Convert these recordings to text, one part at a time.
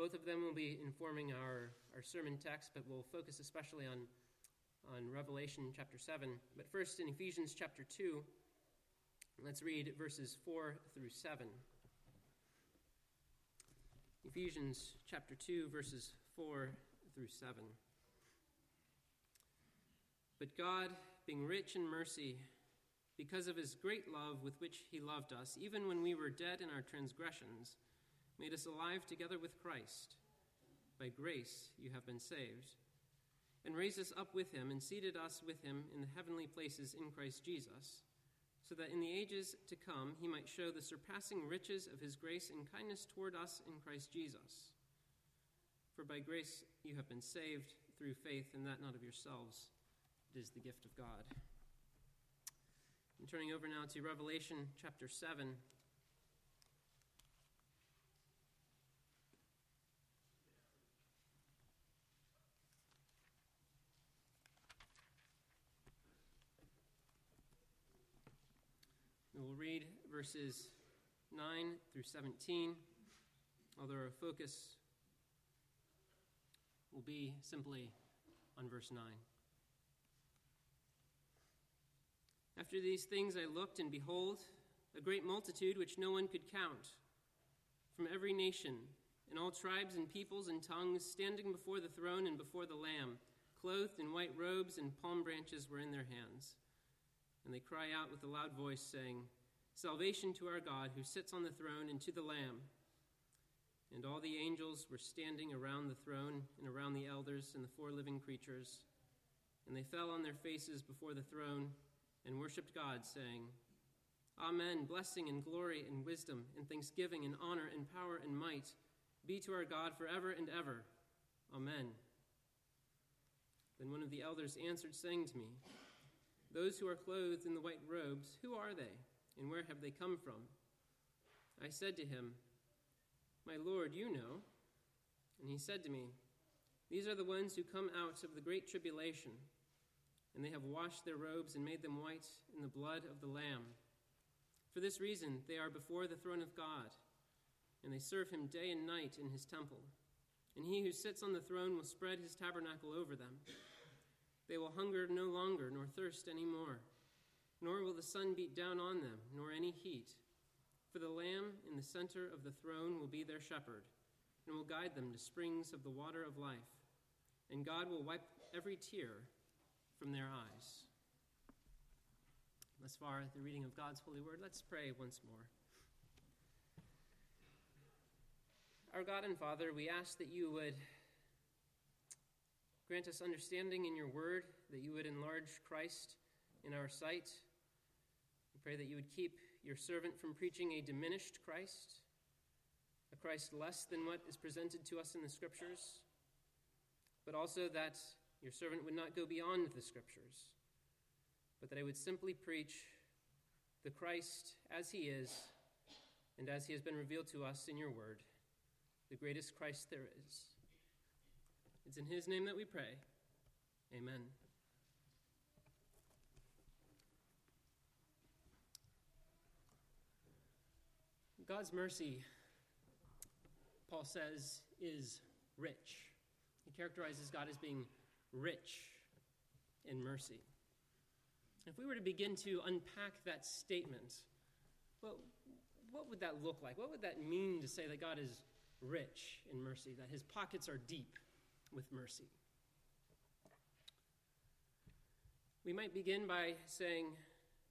Both of them will be informing our sermon text, but we'll focus especially on Revelation chapter 7. But first, in Ephesians chapter 2, let's read verses 4 through 7. Ephesians chapter 2, verses 4 through 7. But God, being rich in mercy, because of his great love with which he loved us, even when we were dead in our transgressions, made us alive together with Christ. By grace you have been saved. And raised us up with him and seated us with him in the heavenly places in Christ Jesus, so that in the ages to come he might show the surpassing riches of his grace and kindness toward us in Christ Jesus. For by grace you have been saved through faith, and that not of yourselves. It is the gift of God. I'm turning over now to Revelation chapter 7. We'll read verses 9 through 17, although our focus will be simply on verse 9. After these things I looked, and behold, a great multitude which no one could count, from every nation, and all tribes and peoples and tongues, standing before the throne and before the Lamb, clothed in white robes, and palm branches were in their hands. And they cry out with a loud voice, saying, Salvation to our God, who sits on the throne, and to the Lamb. And all the angels were standing around the throne, and around the elders and the four living creatures. And they fell on their faces before the throne, and worshipped God, saying, Amen, blessing and glory and wisdom and thanksgiving and honor and power and might be to our God forever and ever. Amen. Then one of the elders answered, saying to me, Those who are clothed in the white robes, who are they, and where have they come from? I said to him, My Lord, you know. And he said to me, These are the ones who come out of the great tribulation, and they have washed their robes and made them white in the blood of the Lamb. For this reason they are before the throne of God, and they serve him day and night in his temple. And he who sits on the throne will spread his tabernacle over them. They will hunger no longer, nor thirst any more, nor will the sun beat down on them, nor any heat. For the Lamb in the center of the throne will be their shepherd, and will guide them to springs of the water of life. And God will wipe every tear from their eyes. Thus far, the reading of God's holy word. Let's pray once more. Our God and Father, we ask that you would grant us understanding in your word, that you would enlarge Christ in our sight. We pray that you would keep your servant from preaching a diminished Christ, a Christ less than what is presented to us in the Scriptures, but also that your servant would not go beyond the Scriptures, but that I would simply preach the Christ as he is and as he has been revealed to us in your word, the greatest Christ there is. It's in his name that we pray. Amen. God's mercy, Paul says, is rich. He characterizes God as being rich in mercy. If we were to begin to unpack that statement, well, what would that look like? What would that mean to say that God is rich in mercy, that his pockets are deep with mercy? We might begin by saying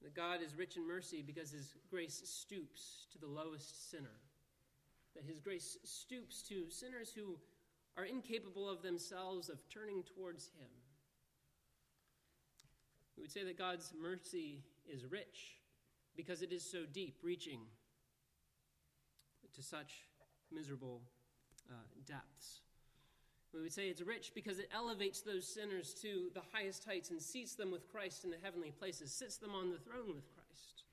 that God is rich in mercy because his grace stoops to the lowest sinner, that his grace stoops to sinners who are incapable of themselves of turning towards him. We would say that God's mercy is rich because it is so deep, reaching to such miserable depths. We would say it's rich because it elevates those sinners to the highest heights and seats them with Christ in the heavenly places, sits them on the throne with Christ.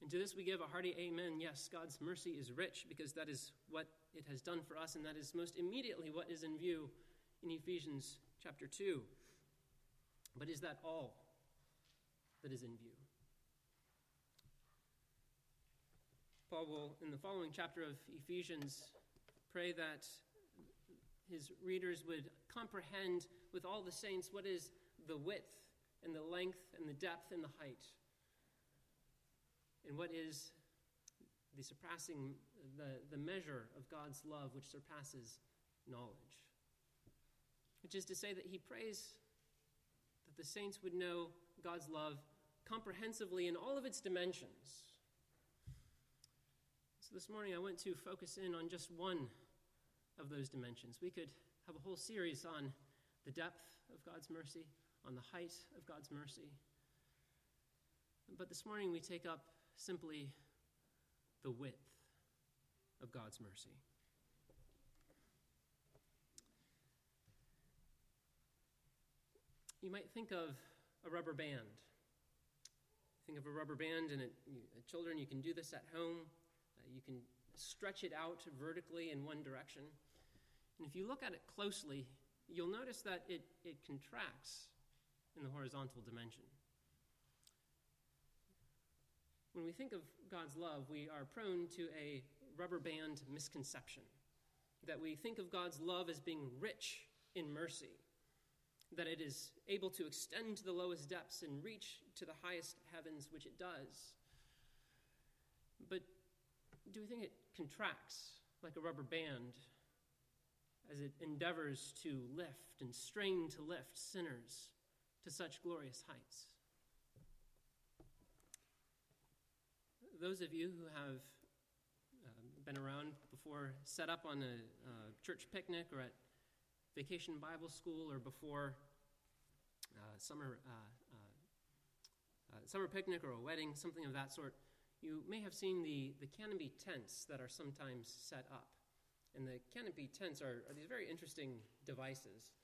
And to this we give a hearty amen. Yes, God's mercy is rich because that is what it has done for us, and that is most immediately what is in view in Ephesians chapter 2. But is that all that is in view? Paul will, in the following chapter of Ephesians, pray that his readers would comprehend with all the saints what is the width and the length and the depth and the height, and what is the surpassing, the measure of God's love which surpasses knowledge. Which is to say that he prays that the saints would know God's love comprehensively in all of its dimensions. So this morning I want to focus in on just one of those dimensions. We could have a whole series on the depth of God's mercy, on the height of God's mercy. But this morning we take up simply the width of God's mercy. You might think of a rubber band. Think of a rubber band, and children, you can do this at home. You can stretch it out vertically in one direction. And if you look at it closely, you'll notice that it contracts in the horizontal dimension. When we think of God's love, we are prone to a rubber band misconception, that we think of God's love as being rich in mercy, that it is able to extend to the lowest depths and reach to the highest heavens, which it does. But do we think it contracts like a rubber band as it endeavors to lift and strain to lift sinners to such glorious heights? Those of you who have been around before, set up on a church picnic or at Vacation Bible School, or before summer picnic or a wedding, something of that sort, you may have seen the canopy tents that are sometimes set up. And the canopy tents are these very interesting devices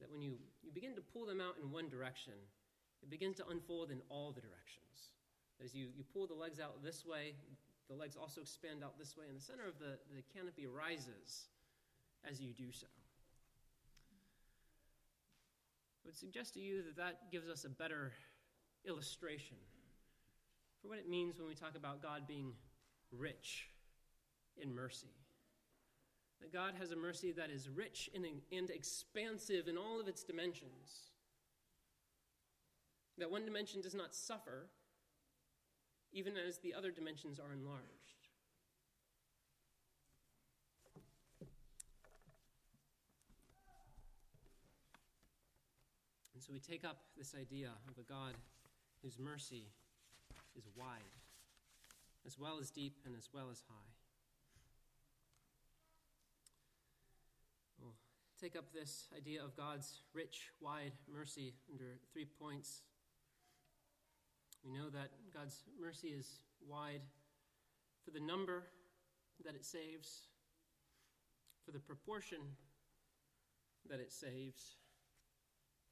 that when you begin to pull them out in one direction, it begins to unfold in all the directions. As you pull the legs out this way, the legs also expand out this way, and the center of the canopy rises as you do so. I would suggest to you that gives us a better illustration for what it means when we talk about God being rich in mercy. That God has a mercy that is rich and expansive in all of its dimensions. That one dimension does not suffer, even as the other dimensions are enlarged. And so we take up this idea of a God whose mercy is wide, as well as deep and as well as high. We'll take up this idea of God's rich, wide mercy under 3 points. We know that God's mercy is wide for the number that it saves, for the proportion that it saves,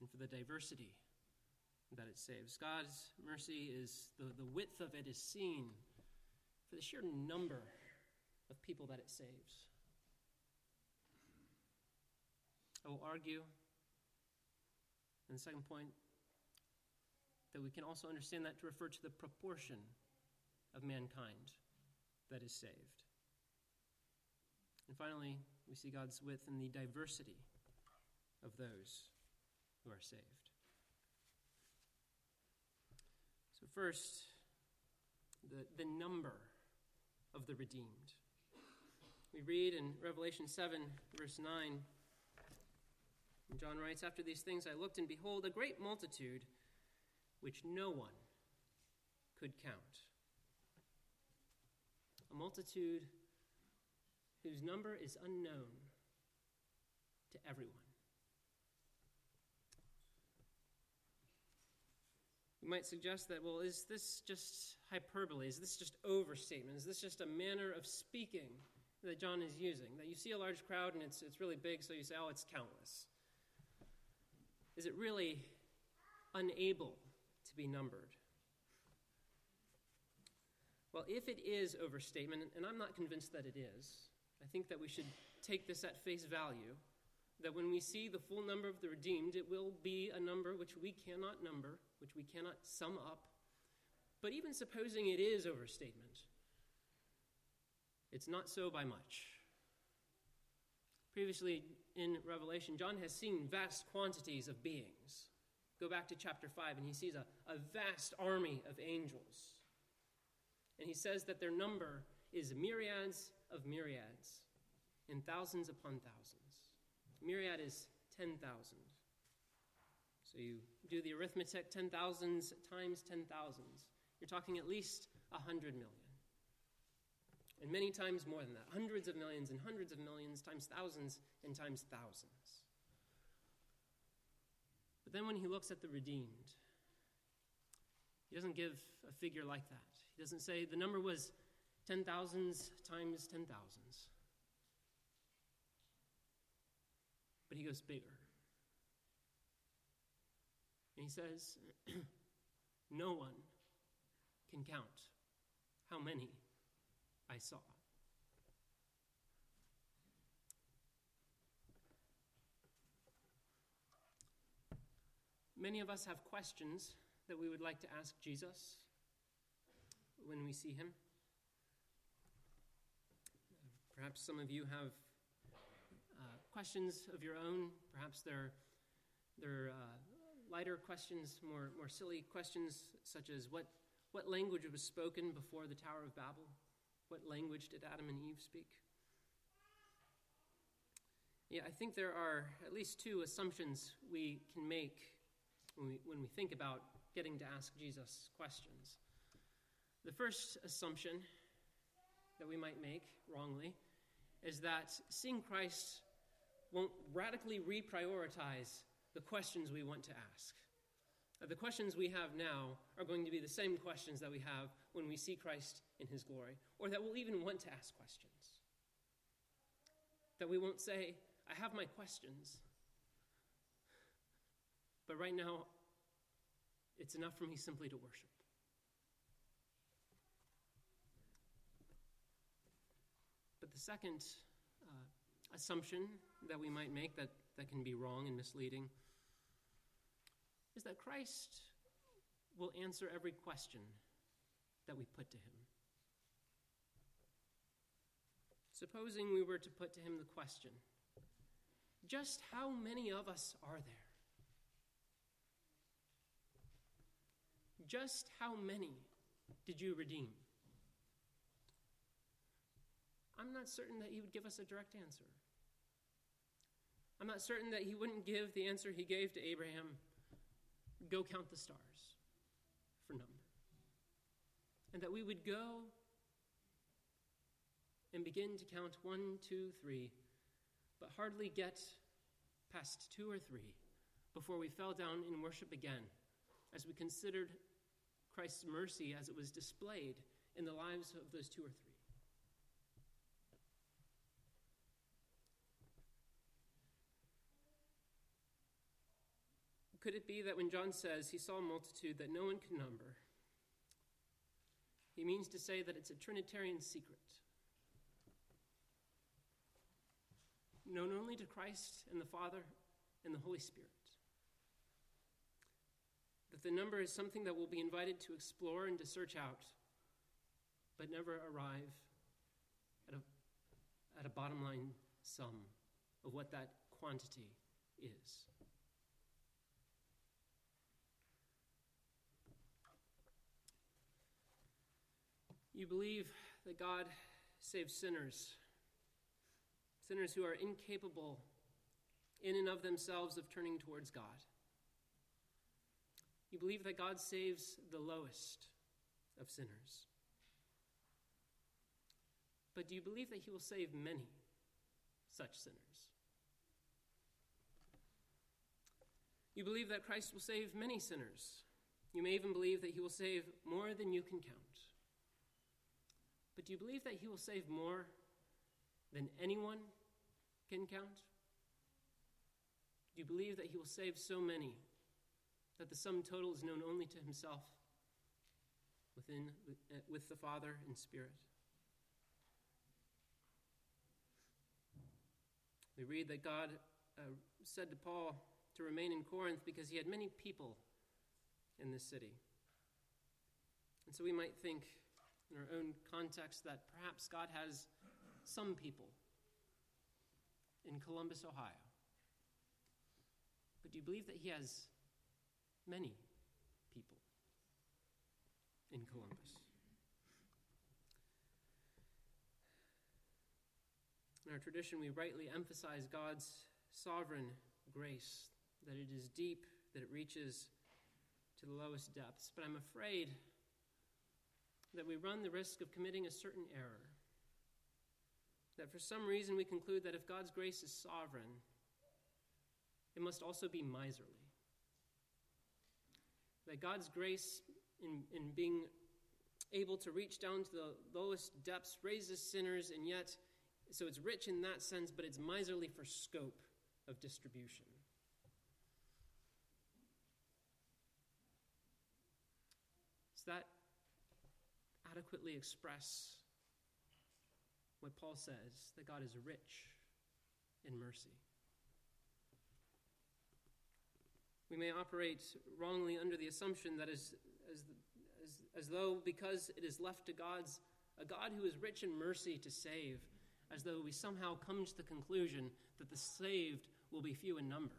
and for the diversity that it saves. God's mercy is, the width of it is seen for the sheer number of people that it saves. I will argue, in the second point, that we can also understand that to refer to the proportion of mankind that is saved. And finally, we see God's width in the diversity of those who are saved. So first, the number of the redeemed. We read in Revelation 7, verse 9, and John writes, "After these things I looked, and behold, a great multitude, which no one could count." A multitude whose number is unknown to everyone. You might suggest that, well, is this just hyperbole? Is this just overstatement? Is this just a manner of speaking that John is using? That you see a large crowd and it's really big, so you say, oh, it's countless. Is it really unable to be numbered? Well, if it is overstatement, and I'm not convinced that it is, I think that we should take this at face value, that when we see the full number of the redeemed, it will be a number which we cannot number, which we cannot sum up. But even supposing it is overstatement, It's not so by much. Previously in Revelation, John has seen vast quantities of beings. Go back to chapter 5, and he sees a vast army of angels. And he says that their number is myriads of myriads and thousands upon thousands. Myriad is 10,000. So you do the arithmetic, 10,000 times 10,000. You're talking at least 100 million. And many times more than that. Hundreds of millions and hundreds of millions times thousands and times thousands. But then when he looks at the redeemed, he doesn't give a figure like that. He doesn't say the number was 10,000 times 10,000. But he goes bigger. And he says, no one can count how many I saw. Many of us have questions that we would like to ask Jesus when we see him. Perhaps some of you have questions of your own. Perhaps they're lighter questions, more silly questions, such as what language was spoken before the Tower of Babel? What language did Adam and Eve speak? Yeah, I think there are at least two assumptions we can make when we think about getting to ask Jesus questions. The first assumption that we might make, wrongly, is that seeing Christ won't radically reprioritize the questions we want to ask. The questions we have now are going to be the same questions that we have when we see Christ in his glory, or that we'll even want to ask questions. That we won't say, I have my questions, but right now it's enough for me simply to worship. But the second assumption that we might make that can be wrong and misleading is that Christ will answer every question that we put to him. Supposing we were to put to him the question, just how many of us are there? Just how many did you redeem? I'm not certain that he would give us a direct answer. I'm not certain that he wouldn't give the answer he gave to Abraham. Go count the stars for number. And that we would go and begin to count 1, 2, 3, but hardly get past 2 or 3 before we fell down in worship again as we considered Christ's mercy as it was displayed in the lives of those 2 or 3. Could it be that when John says he saw a multitude that no one could number, he means to say that it's a Trinitarian secret, known only to Christ and the Father and the Holy Spirit? That the number is something that we'll be invited to explore and to search out, but never arrive at a bottom line sum of what that quantity is. You believe that God saves sinners who are incapable in and of themselves of turning towards God. You believe that God saves the lowest of sinners. But do you believe that he will save many such sinners? You believe that Christ will save many sinners. You may even believe that he will save more than you can count. But do you believe that he will save more than anyone can count? Do you believe that he will save so many that the sum total is known only to himself with the Father and Spirit? We read that God said to Paul to remain in Corinth because he had many people in this city. And so we might think in our own context that perhaps God has some people in Columbus, Ohio. But do you believe that he has many people in Columbus? In our tradition, we rightly emphasize God's sovereign grace, that it is deep, that it reaches to the lowest depths. But I'm afraid that we run the risk of committing a certain error, that for some reason we conclude that if God's grace is sovereign, it must also be miserly. That God's grace in being able to reach down to the lowest depths raises sinners, and yet, so it's rich in that sense, but it's miserly for scope of distribution. Does that adequately express what Paul says, that God is rich in mercy? We may operate wrongly under the assumption that as though because it is left to a God who is rich in mercy to save, as though we somehow come to the conclusion that the saved will be few in number.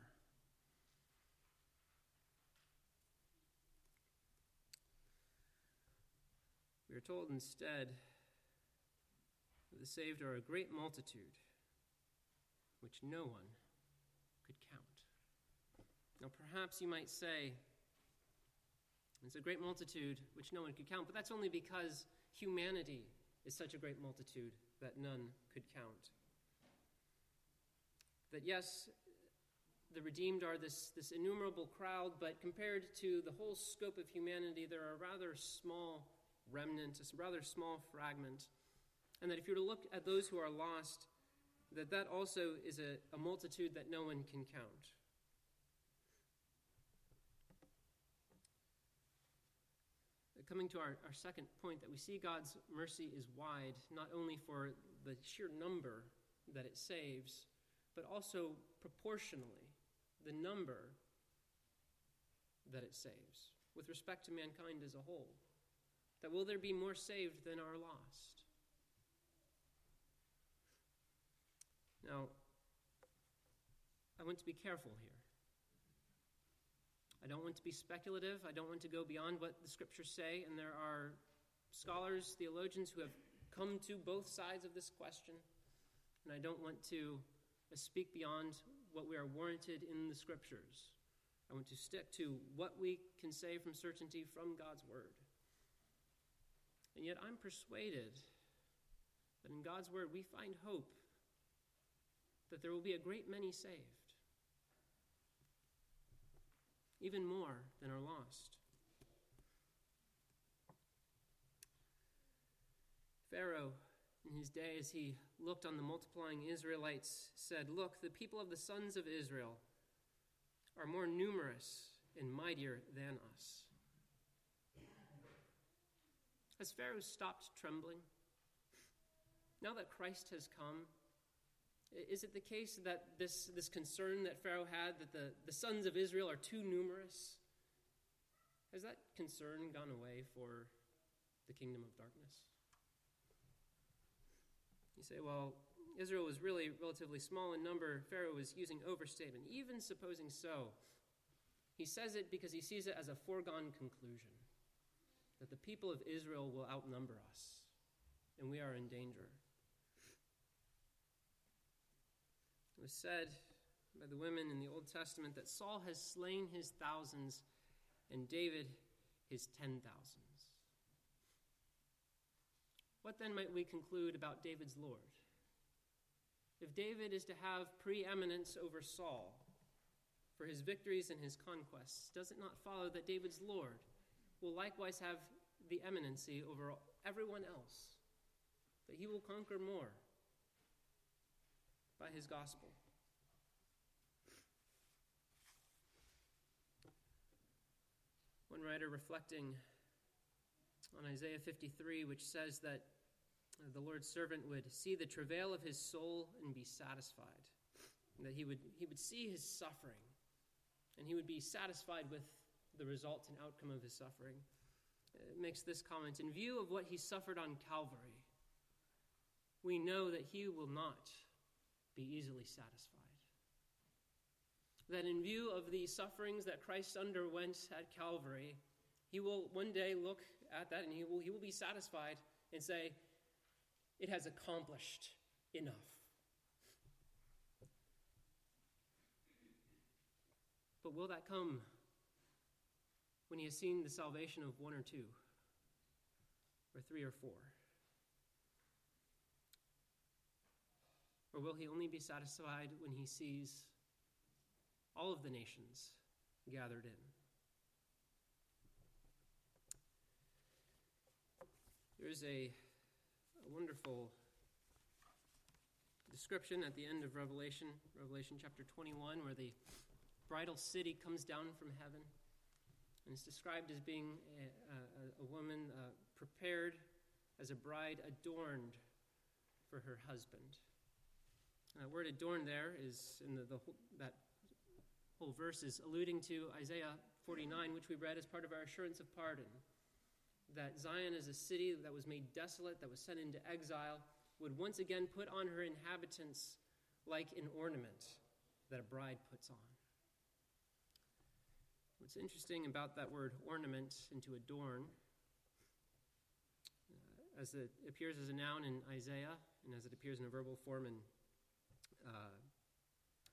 We are told instead that the saved are a great multitude which no one could count. Now, perhaps you might say, it's a great multitude which no one could count, but that's only because humanity is such a great multitude that none could count. That yes, the redeemed are this innumerable crowd, but compared to the whole scope of humanity, they're a rather small remnant, a rather small fragment. And that if you were to look at those who are lost, that also is a multitude that no one can count. Coming to our second point, that we see God's mercy is wide, not only for the sheer number that it saves, but also proportionally, the number that it saves, with respect to mankind as a whole. That will there be more saved than are lost? Now, I want to be careful here. I don't want to be speculative. I don't want to go beyond what the scriptures say. And there are scholars, theologians, who have come to both sides of this question. And I don't want to speak beyond what we are warranted in the scriptures. I want to stick to what we can say from certainty from God's word. And yet I'm persuaded that in God's word we find hope that there will be a great many saved, even more than are lost. Pharaoh, in his day, as he looked on the multiplying Israelites, said, "Look, the people of the sons of Israel are more numerous and mightier than us." Has Pharaoh stopped trembling? Now that Christ has come, is it the case that this concern that Pharaoh had that the sons of Israel are too numerous, has that concern gone away for the kingdom of darkness? You say, well, Israel was really relatively small in number. Pharaoh was using overstatement. Even supposing so, he says it because he sees it as a foregone conclusion, that the people of Israel will outnumber us, and we are in danger. It was said by the women in the Old Testament that Saul has slain his thousands and David his 10,000s. What then might we conclude about David's Lord? If David is to have preeminence over Saul for his victories and his conquests, does it not follow that David's Lord will likewise have the eminency over everyone else, that he will conquer more by his gospel? One writer reflecting on Isaiah 53, which says that the Lord's servant would see the travail of his soul and be satisfied, and that he would see his suffering, and he would be satisfied with the result and outcome of his suffering. It makes this comment: in view of what he suffered on Calvary, we know that he will not be easily satisfied. That in view of the sufferings that Christ underwent at Calvary, he will one day look at that and he will be satisfied and say, it has accomplished enough. But will that come when he has seen the salvation of one or two, or three or four? Or will he only be satisfied when he sees all of the nations gathered in? There's a wonderful description at the end of Revelation chapter 21, where the bridal city comes down from heaven, and it's described as being a woman prepared as a bride adorned for her husband. And the word adorned there is in that whole verse is alluding to Isaiah 49, which we read as part of our assurance of pardon, that Zion is a city that was made desolate, that was sent into exile, would once again put on her inhabitants like an ornament that a bride puts on. What's interesting about that word ornament and to adorn, as it appears as a noun in Isaiah and as it appears in a verbal form in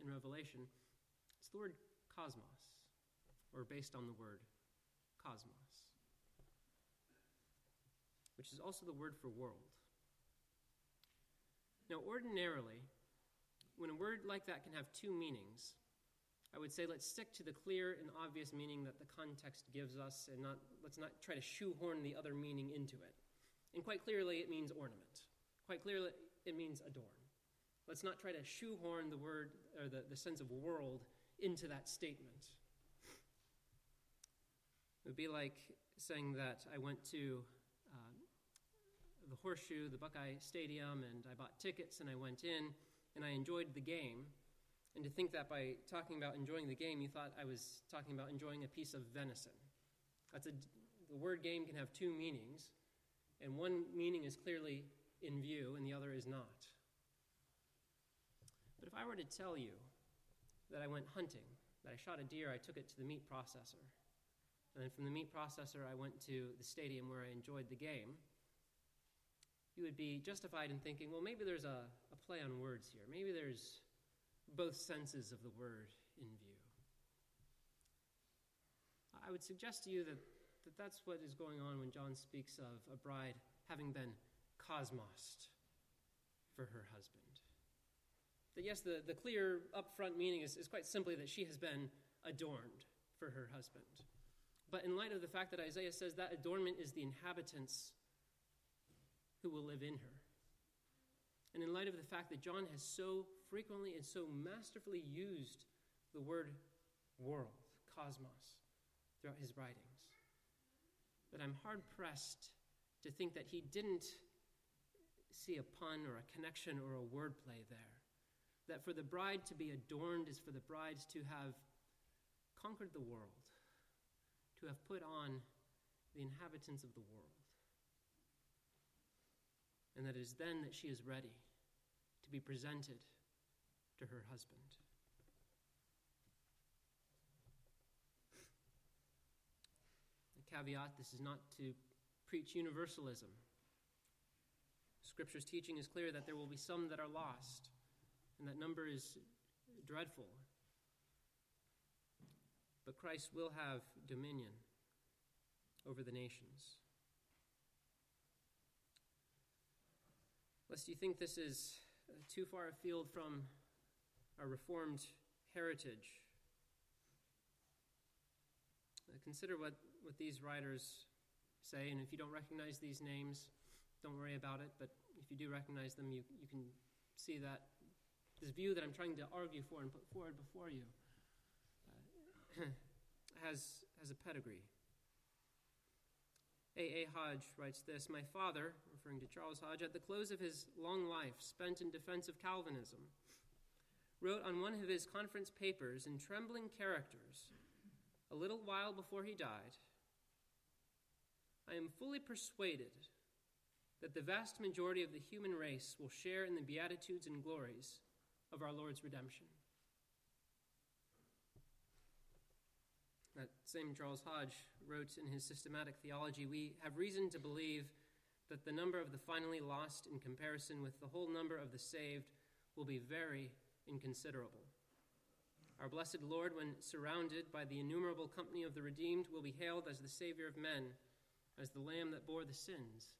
Revelation, it's the word cosmos, or based on the word cosmos, which is also the word for world. Now, ordinarily, when a word like that can have two meanings, I would say let's stick to the clear and obvious meaning that the context gives us, and let's not try to shoehorn the other meaning into it. And quite clearly, it means ornament. Quite clearly, it means adorn. Let's not try to shoehorn the word or the sense of world into that statement. It would be like saying that I went to the Horseshoe, the Buckeye Stadium, and I bought tickets, and I went in, and I enjoyed the game. And to think that by talking about enjoying the game, you thought I was talking about enjoying a piece of venison. The word game can have two meanings, and one meaning is clearly in view, and the other is not. But if I were to tell you that I went hunting, that I shot a deer, I took it to the meat processor, and then from the meat processor I went to the stadium where I enjoyed the game, you would be justified in thinking, well, maybe there's a play on words here. Maybe there's both senses of the word in view. I would suggest to you that that's what is going on when John speaks of a bride having been cosmosed for her husband. That yes, the clear upfront meaning is quite simply that she has been adorned for her husband. But in light of the fact that Isaiah says that adornment is the inhabitants who will live in her, and in light of the fact that John has so frequently and so masterfully used the word world, cosmos, throughout his writings, that I'm hard-pressed to think that he didn't see a pun or a connection or a wordplay there. That for the bride to be adorned is for the bride to have conquered the world, to have put on the inhabitants of the world. And that it is then that she is ready to be presented to her husband. A caveat, this is not to preach universalism. Scripture's teaching is clear that there will be some that are lost, and that number is dreadful. But Christ will have dominion over the nations. Lest you think this is too far afield from our Reformed heritage, consider what these writers say, and if you don't recognize these names, don't worry about it, but if you do recognize them, you can see that this view that I'm trying to argue for and put forward before you has a pedigree. A. Hodge writes this, "My father," referring to Charles Hodge, "at the close of his long life spent in defense of Calvinism, wrote on one of his conference papers in trembling characters, a little while before he died, 'I am fully persuaded that the vast majority of the human race will share in the beatitudes and glories of our Lord's redemption. That same Charles Hodge wrote in his Systematic Theology, "We have reason to believe that the number of the finally lost in comparison with the whole number of the saved will be very inconsiderable. Our blessed Lord, when surrounded by the innumerable company of the redeemed, will be hailed as the Savior of men, as the Lamb that bore the sins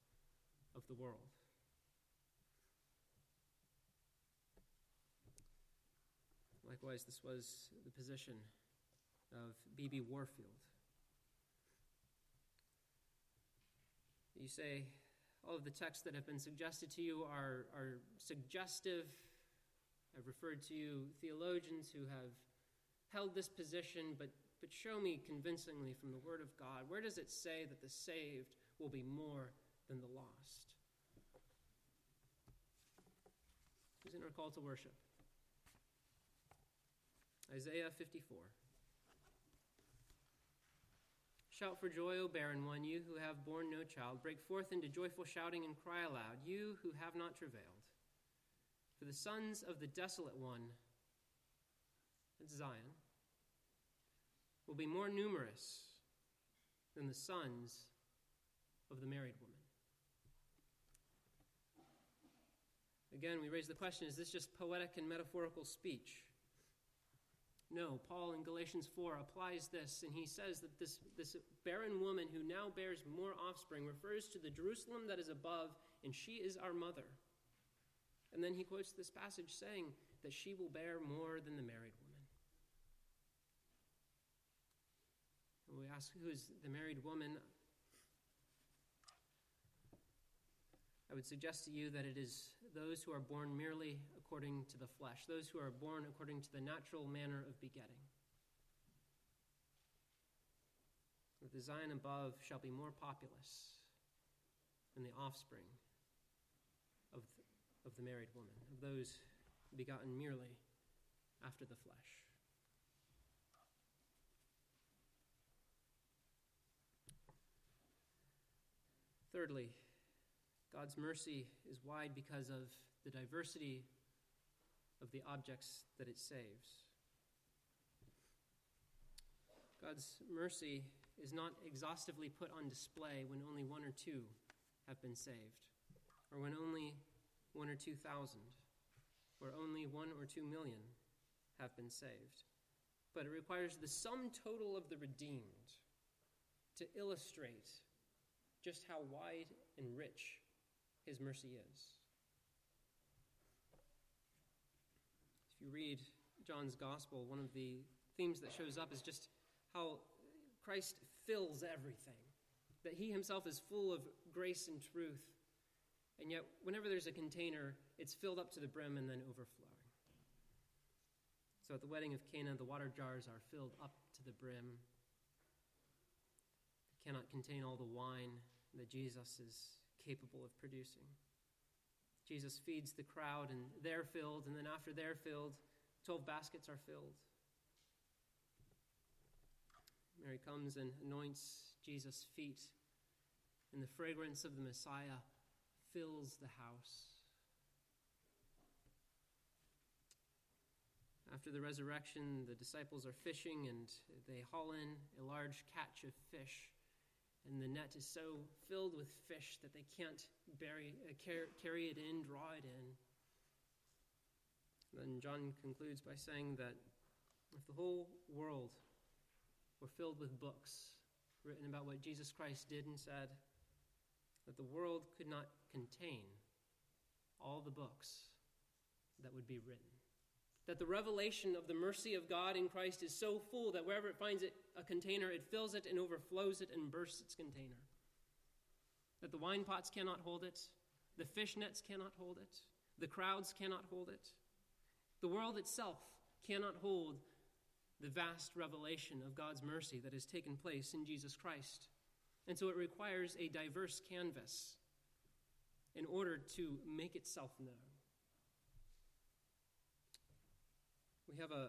of the world." Likewise, this was the position of B.B. Warfield. You say, all of the texts that have been suggested to you are suggestive. I've referred to you theologians who have held this position, but show me convincingly from the Word of God, where does it say that the saved will be more than the lost? Who's in our call to worship? Isaiah 54. "Shout for joy, O barren one, you who have borne no child. Break forth into joyful shouting and cry aloud, you who have not travailed. For the sons of the desolate one," that's Zion, "will be more numerous than the sons of the married woman." Again, we raise the question, is this just poetic and metaphorical speech? No, Paul in Galatians 4 applies this, and he says that this barren woman who now bears more offspring refers to the Jerusalem that is above, and she is our mother. And then he quotes this passage saying that she will bear more than the married woman. And we ask, who is the married woman? I would suggest to you that it is those who are born merely according to the flesh, those who are born according to the natural manner of begetting. "The Zion above shall be more populous than the offspring of the married woman," of those begotten merely after the flesh. Thirdly, God's mercy is wide because of the diversity of the objects that it saves. God's mercy is not exhaustively put on display when only one or two have been saved, or when only 1 or 2,000, or only 1 or 2 million have been saved. But it requires the sum total of the redeemed to illustrate just how wide and rich his mercy is. If you read John's Gospel, one of the themes that shows up is just how Christ fills everything, that he himself is full of grace and truth. And yet, whenever there's a container, it's filled up to the brim and then overflowing. So at the wedding of Cana, the water jars are filled up to the brim. They cannot contain all the wine that Jesus is capable of producing. Jesus feeds the crowd, and they're filled, and then after they're filled, 12 baskets are filled. Mary comes and anoints Jesus' feet, and the fragrance of the Messiah fills the house. After the resurrection, the disciples are fishing and they haul in a large catch of fish, and the net is so filled with fish that they can't carry it in, draw it in. Then John concludes by saying that if the whole world were filled with books written about what Jesus Christ did and said, that the world could not contain all the books that would be written. That the revelation of the mercy of God in Christ is so full that wherever it finds a container, it fills it and overflows it and bursts its container. That the wine pots cannot hold it, the fish nets cannot hold it, the crowds cannot hold it. The world itself cannot hold the vast revelation of God's mercy that has taken place in Jesus Christ. And so it requires a diverse canvas in order to make itself known. We have a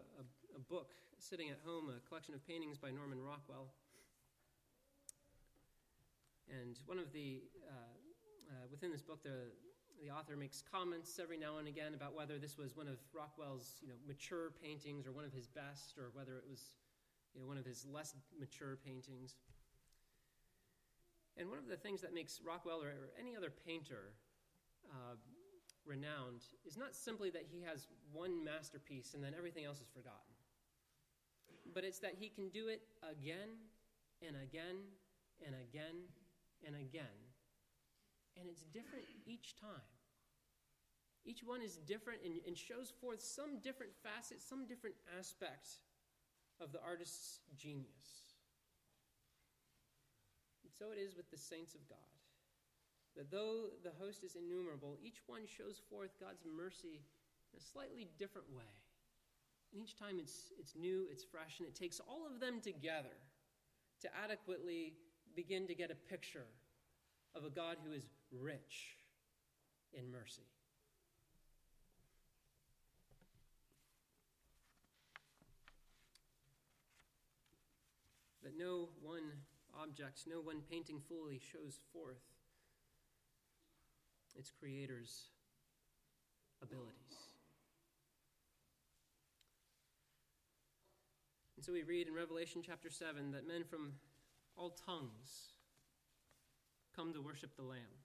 book sitting at home, a collection of paintings by Norman Rockwell. And one of the within this book, the author makes comments every now and again about whether this was one of Rockwell's, mature paintings or one of his best, or whether it was, one of his less mature paintings. And one of the things that makes Rockwell or any other painter renowned is not simply that he has one masterpiece and then everything else is forgotten, but it's that he can do it again and again and again and again, and it's different each time. Each one is different and shows forth some different facet, some different aspect of the artist's genius. And so it is with the saints of God, that though the host is innumerable, each one shows forth God's mercy in a slightly different way. And each time it's new, it's fresh, and it takes all of them together to adequately begin to get a picture of a God who is rich in mercy. That no one object, no one painting fully shows forth its creator's abilities. And so we read in Revelation chapter 7 that men from all tongues come to worship the Lamb.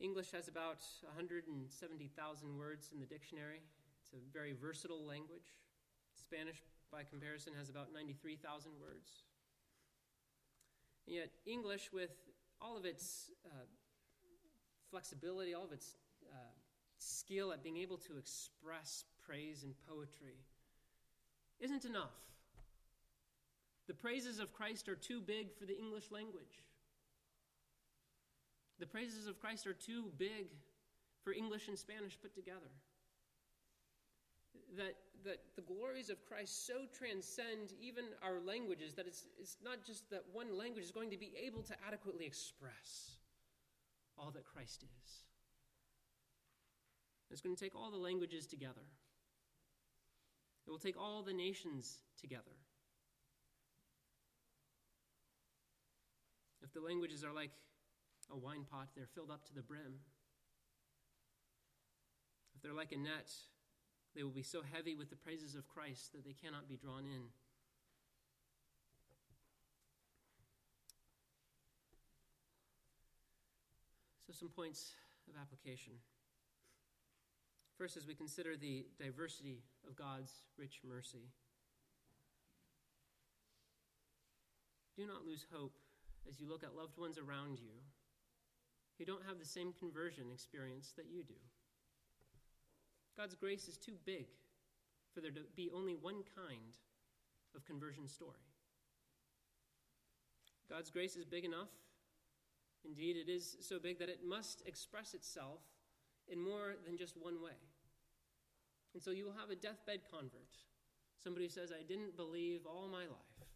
English has about 170,000 words in the dictionary. It's a very versatile language. Spanish, by comparison, has about 93,000 words. And yet English, with all of its flexibility, all of its skill at being able to express praise and poetry, isn't enough. The praises of Christ are too big for the English language. The praises of Christ are too big for English and Spanish put together. That the glories of Christ so transcend even our languages that it's not just that one language is going to be able to adequately express all that Christ is. It's going to take all the languages together. It will take all the nations together. If the languages are like a wine pot, they're filled up to the brim. If they're like a net, they will be so heavy with the praises of Christ that they cannot be drawn in. So some points of application. First, as we consider the diversity of God's rich mercy, do not lose hope as you look at loved ones around you who don't have the same conversion experience that you do. God's grace is too big for there to be only one kind of conversion story. God's grace is big enough. Indeed, it is so big that it must express itself in more than just one way. And so you will have a deathbed convert, somebody who says, I didn't believe all my life,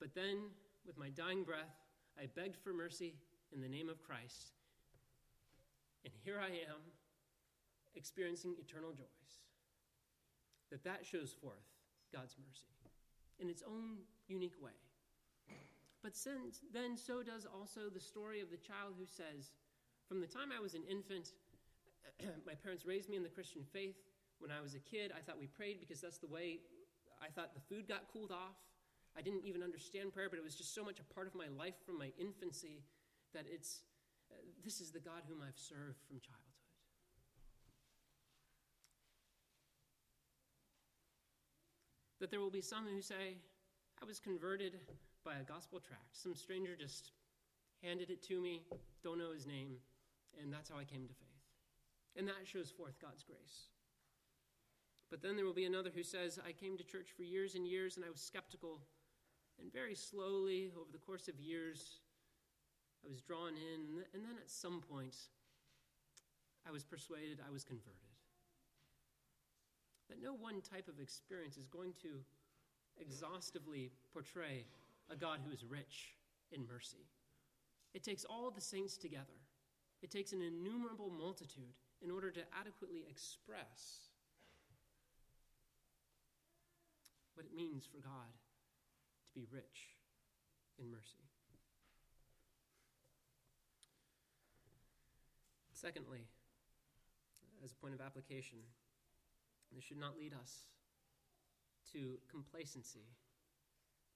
but then with my dying breath, I begged for mercy in the name of Christ. And here I am, experiencing eternal joys. That shows forth God's mercy in its own unique way. But since then, so does also the story of the child who says, from the time I was an infant, my parents raised me in the Christian faith. When I was a kid, I thought we prayed because that's the way I thought the food got cooled off. I didn't even understand prayer, but it was just so much a part of my life from my infancy that this is the God whom I've served from childhood. That there will be some who say, I was converted by a gospel tract. Some stranger just handed it to me, don't know his name, and that's how I came to faith. And that shows forth God's grace. But then there will be another who says, I came to church for years and years and I was skeptical. And very slowly, over the course of years, I was drawn in. And then at some point, I was persuaded, I was converted. That no one type of experience is going to exhaustively portray a God who is rich in mercy. It takes all the saints together. It takes an innumerable multitude in order to adequately express what it means for God to be rich in mercy. Secondly, as a point of application, this should not lead us to complacency,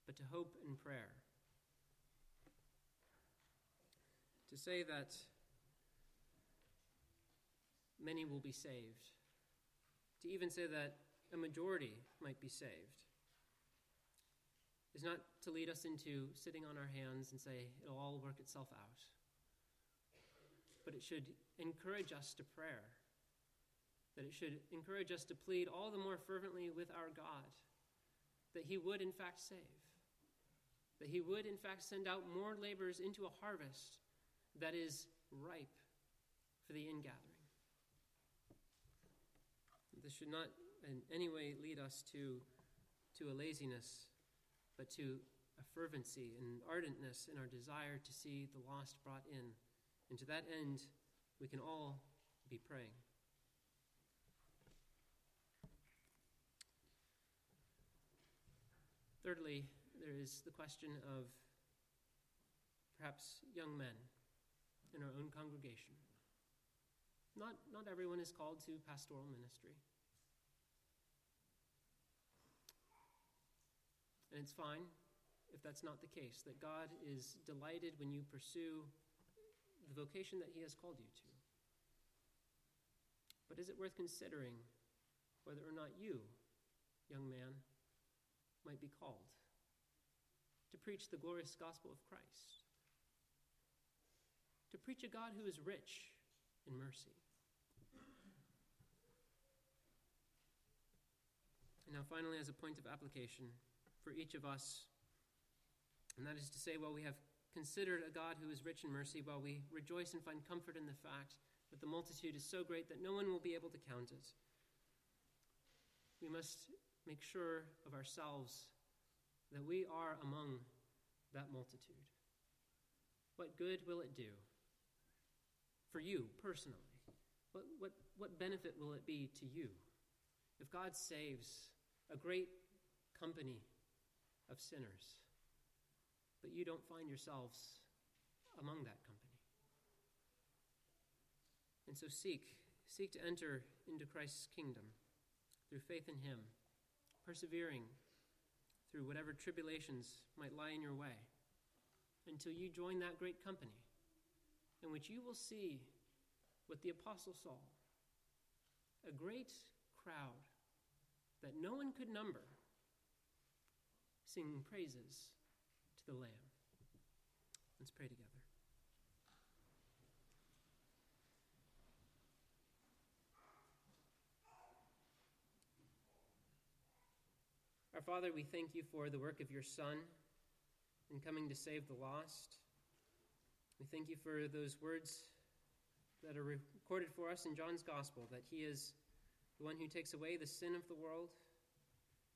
but to hope in prayer. To say that many will be saved, to even say that a majority might be saved, is not to lead us into sitting on our hands and say, it'll all work itself out. But it should encourage us to prayer, that it should encourage us to plead all the more fervently with our God, that he would in fact save, that he would in fact send out more laborers into a harvest that is ripe for the ingathering. This should not in any way lead us to a laziness, but to a fervency and ardentness in our desire to see the lost brought in. And to that end, we can all be praying. Thirdly, there is the question of perhaps young men in our own congregation. Not everyone is called to pastoral ministry. And it's fine if that's not the case, that God is delighted when you pursue the vocation that he has called you to. But is it worth considering whether or not you, young man, might be called to preach the glorious gospel of Christ, to preach a God who is rich in mercy? And now finally, as a point of application for each of us, and that is to say, while we have considered a God who is rich in mercy, while we rejoice and find comfort in the fact that the multitude is so great that no one will be able to count it, we must make sure of ourselves that we are among that multitude. What good will it do for you personally? What benefit will it be to you if God saves a great company of sinners, but you don't find yourselves among that company? And so seek to enter into Christ's kingdom through faith in him, persevering through whatever tribulations might lie in your way, until you join that great company, in which you will see what the apostle saw, a great crowd that no one could number, singing praises to the Lamb. Let's pray together. Our Father, we thank you for the work of your Son in coming to save the lost. We thank you for those words that are recorded for us in John's Gospel, that he is the one who takes away the sin of the world,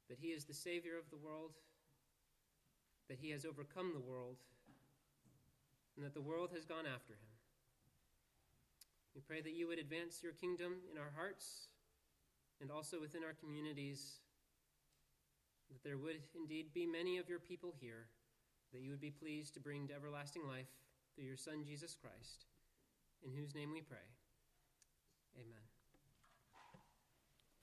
that he is the Savior of the world, that he has overcome the world, and that the world has gone after him. We pray that you would advance your kingdom in our hearts and also within our communities, that there would indeed be many of your people here that you would be pleased to bring to everlasting life through your Son, Jesus Christ, in whose name we pray. Amen.